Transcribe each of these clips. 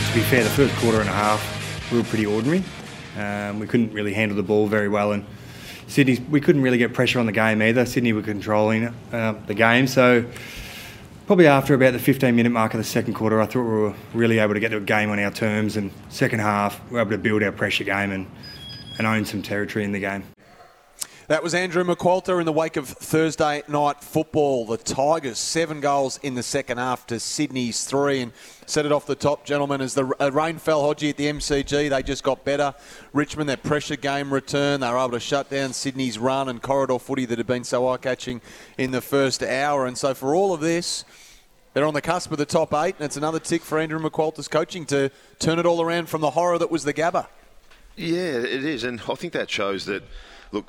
to be fair, the first quarter and a half, we were pretty ordinary. We couldn't really handle the ball very well, and Sydney, we couldn't really get pressure on the game either. Sydney were controlling the game, so probably after about the 15-minute mark of the second quarter, I thought we were really able to get to a game on our terms, and second half, we were able to build our pressure game and own some territory in the game. That was Andrew McQualter in the wake of Thursday Night Football. The Tigers, 7 goals in the second half to Sydney's 3. And set it off the top, gentlemen, as the rain fell, Hodgie, at the MCG. They just got better. Richmond, their pressure game returned. They were able to shut down Sydney's run and corridor footy that had been so eye-catching in the first hour. And so for all of this, they're on the cusp of the top 8. And it's another tick for Andrew McQualter's coaching to turn it all around from the horror that was the Gabba. Yeah, it is. And I think that shows that, look,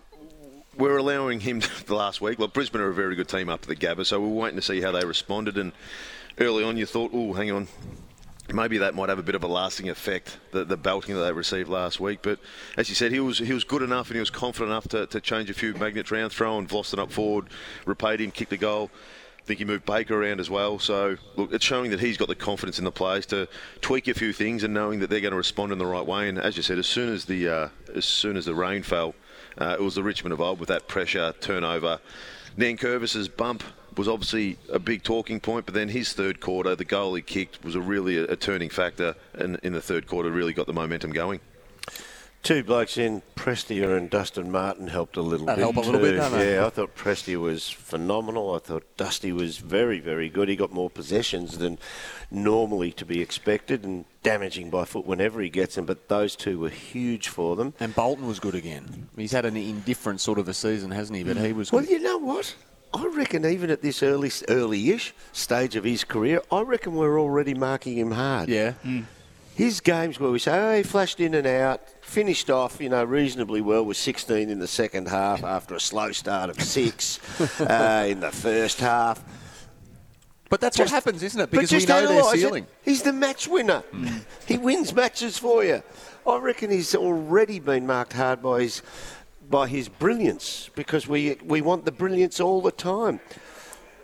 we're allowing him the last week. Well, Brisbane are a very good team up to the Gabba, so we're waiting to see how they responded. And early on you thought, oh, hang on, maybe that might have a bit of a lasting effect, the belting that they received last week. But as you said, he was good enough and he was confident enough to change a few magnets around, throwing Vlaustin up forward, repaid him, kicked the goal. I think he moved Baker around as well. So, look, it's showing that he's got the confidence in the players to tweak a few things and knowing that they're going to respond in the right way. And as you said, as soon as the rain fell, it was the Richmond of old with that pressure, turnover. Nankervis's bump was obviously a big talking point, but then his third quarter, the goal he kicked, was really a turning factor, and in the third quarter really got the momentum going. Two blokes in, Prestia and Dustin Martin, helped a little bit. Help a little bit, don't they? Yeah, I thought Prestia was phenomenal. I thought Dusty was very, very good. He got more possessions than normally to be expected, and damaging by foot whenever he gets them, but those two were huge for them. And Bolton was good again. He's had an indifferent sort of a season, hasn't he? But he was good. Well, you know what? I reckon even at this early-ish stage of his career, I reckon we're already marking him hard. Yeah. Mm. His games where we say, oh, he flashed in and out, finished off, you know, reasonably well with 16 in the second half after a slow start of 6 in the first half. But that's just what happens, isn't it? Because we know their ceiling. He's the match winner. Mm. He wins matches for you. I reckon he's already been marked hard by his brilliance, because we want the brilliance all the time.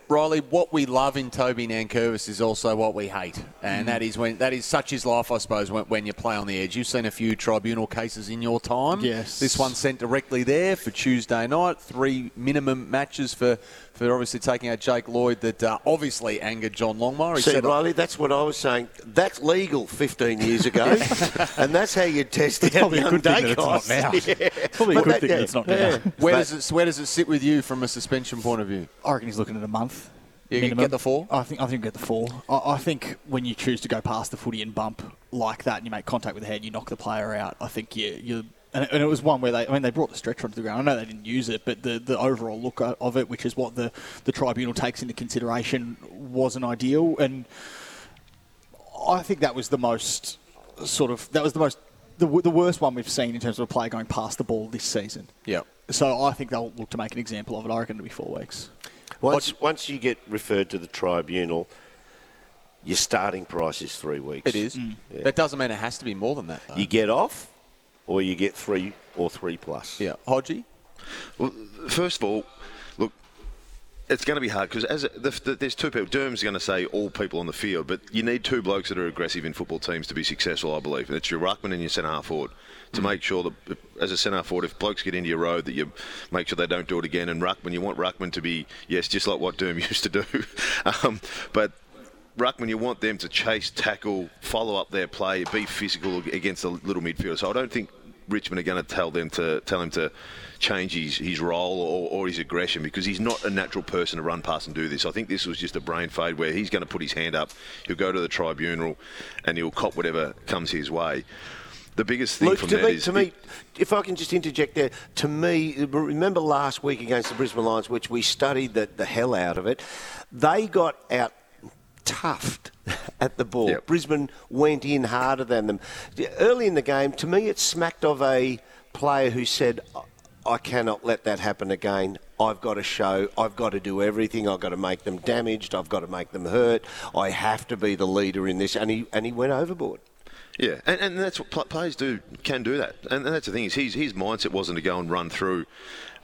Riley, what we love in Toby Nankervis is also what we hate, and that is such his life, I suppose, when you play on the edge. You've seen a few tribunal cases in your time. Yes. This one sent directly there for Tuesday night, 3 minimum matches for obviously taking out Jake Lloyd, that obviously angered John Longmire. He said, Riley, that's what I was saying. That's legal 15 years ago, and that's how you test it. Probably a good thing that it's not now. Yeah. Probably a good thing that it's not now. Where does it sit with you from a suspension point of view? I reckon he's looking at a month. You can get the 4? I think get the 4. I think when you choose to go past the footy and bump like that and you make contact with the head, you knock the player out. I think you and it was one where they brought the stretcher onto the ground. I know they didn't use it, but the overall look of it, which is what the tribunal takes into consideration, wasn't ideal. And I think that was the most the worst one we've seen in terms of a player going past the ball this season. Yeah. So I think they'll look to make an example of it. I reckon it'll be 4 weeks. Once you get referred to the tribunal, your starting price is 3 weeks. It is. Mm. Yeah. That doesn't mean it has to be more than that, though. You get off, or you get 3 or 3 plus. Yeah. Hodgie? Well, first of all, look, it's going to be hard because there's 2 people. Durham's going to say all people on the field, but you need 2 blokes that are aggressive in football teams to be successful, I believe. And it's your ruckman and your centre-half forward. To make sure that, as a centre forward, if blokes get into your road, that you make sure they don't do it again. And ruckman, you want ruckman to be, yes, just like what Durham used to do. But ruckman, you want them to chase, tackle, follow up their play, be physical against the little midfielder. So I don't think Richmond are going to tell him to change his role or his aggression, because he's not a natural person to run past and do this. I think this was just a brain fade where he's going to put his hand up, he'll go to the tribunal, and he'll cop whatever comes his way. The biggest thing from that is... To me, if I can just interject there, to me, remember last week against the Brisbane Lions, which we studied the hell out of it, they got out toughed at the ball. Yep. Brisbane went in harder than them. Early in the game, to me, it smacked of a player who said, I cannot let that happen again. I've got to show, I've got to do everything, I've got to make them damaged, I've got to make them hurt, I have to be the leader in this, and he went overboard. Yeah, and that's what players can do that. And that's the thing, is his mindset wasn't to go and run through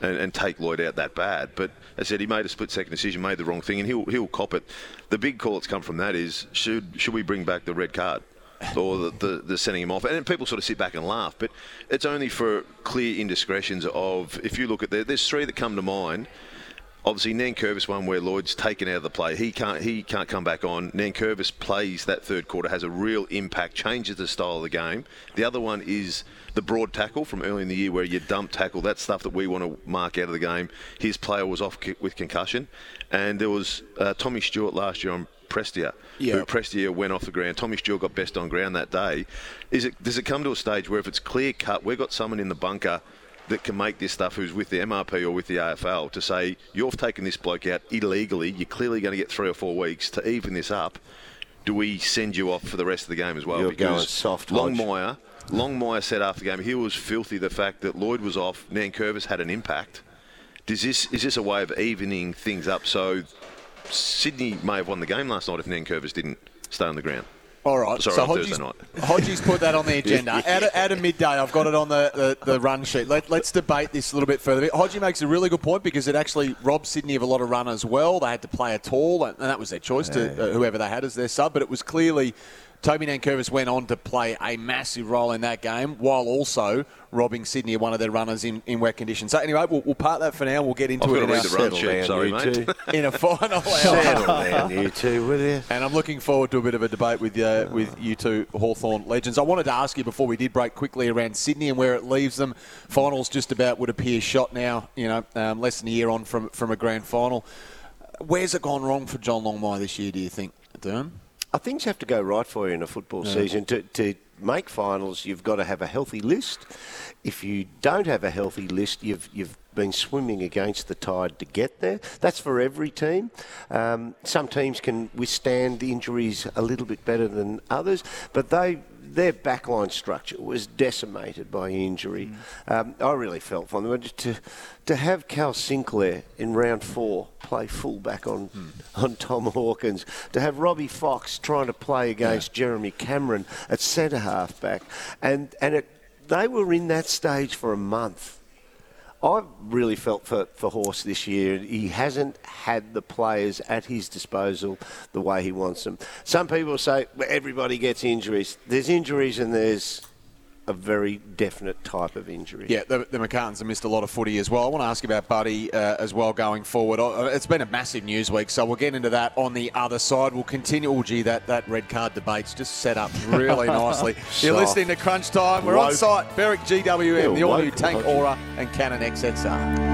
and take Lloyd out that bad. But as I said, he made a split-second decision, made the wrong thing, and he'll cop it. The big call that's come from that is, should we bring back the red card? or the sending him off. And people sort of sit back and laugh, but it's only for clear indiscretions of, if you look at, there's three that come to mind. Obviously, Nankervis one where Lloyd's taken out of the play. He can't come back on. Nankervis plays that third quarter, has a real impact, changes the style of the game. The other one is the broad tackle from early in the year where you dump tackle. That's stuff that we want to mark out of the game. His player was off with concussion. And there was Tommy Stewart last year on Prestia, who Prestia went off the ground. Tommy Stewart got best on ground that day. Does it come to a stage where if it's clear-cut, we've got someone in the bunker that can make this stuff, who's with the MRP or with the AFL, to say, you've taken this bloke out illegally, you're clearly going to get 3 or 4 weeks to even this up, do we send you off for the rest of the game as well? You're because soft Longmire said after the game, he was filthy the fact that Lloyd was off, Nankervis had an impact. Is this a way of evening things up? So Sydney may have won the game last night if Nankervis didn't stay on the ground. All right, sorry, so Hodges put that on the agenda. At midday, I've got it on the run sheet. Let's debate this a little bit further. Hodgie makes a really good point because it actually robbed Sydney of a lot of run as well. They had to play a tall, and that was their choice to whoever they had as their sub, but it was clearly Toby Nankervis went on to play a massive role in that game while also robbing Sydney of one of their runners in wet conditions. So anyway, we'll park that for now. We'll get into it in our settle down, sorry, mate. In a final hour. Settle down, you two, will you? And I'm looking forward to a bit of a debate with you two Hawthorn legends. I wanted to ask you before we did break quickly around Sydney and where it leaves them. Finals just about would appear shot now, less than a year on from a grand final. Where's it gone wrong for John Longmire this year, do you think, Durham? I think you have to go right for you in a football season. To make finals, you've got to have a healthy list. If you don't have a healthy list, you've been swimming against the tide to get there. That's for every team. Some teams can withstand the injuries a little bit better than others, but their backline structure was decimated by injury. I really felt for them. To have Cal Sinclair in round 4 play fullback on Tom Hawkins, to have Robbie Fox trying to play against Jeremy Cameron at centre halfback, and they were in that stage for a month. I've really felt for Horse this year. He hasn't had the players at his disposal the way he wants them. Some people say everybody gets injuries. There's injuries and there's a very definite type of injury. Yeah, the McCartans have missed a lot of footy as well. I want to ask you about Buddy as well going forward. It's been a massive news week, so we'll get into that on the other side. We'll continue. Oh, gee, that red card debate's just set up really nicely. You're listening to Crunch Time. We're on site, Berwick GWM, the all-new Tank Aura and Canon XSR.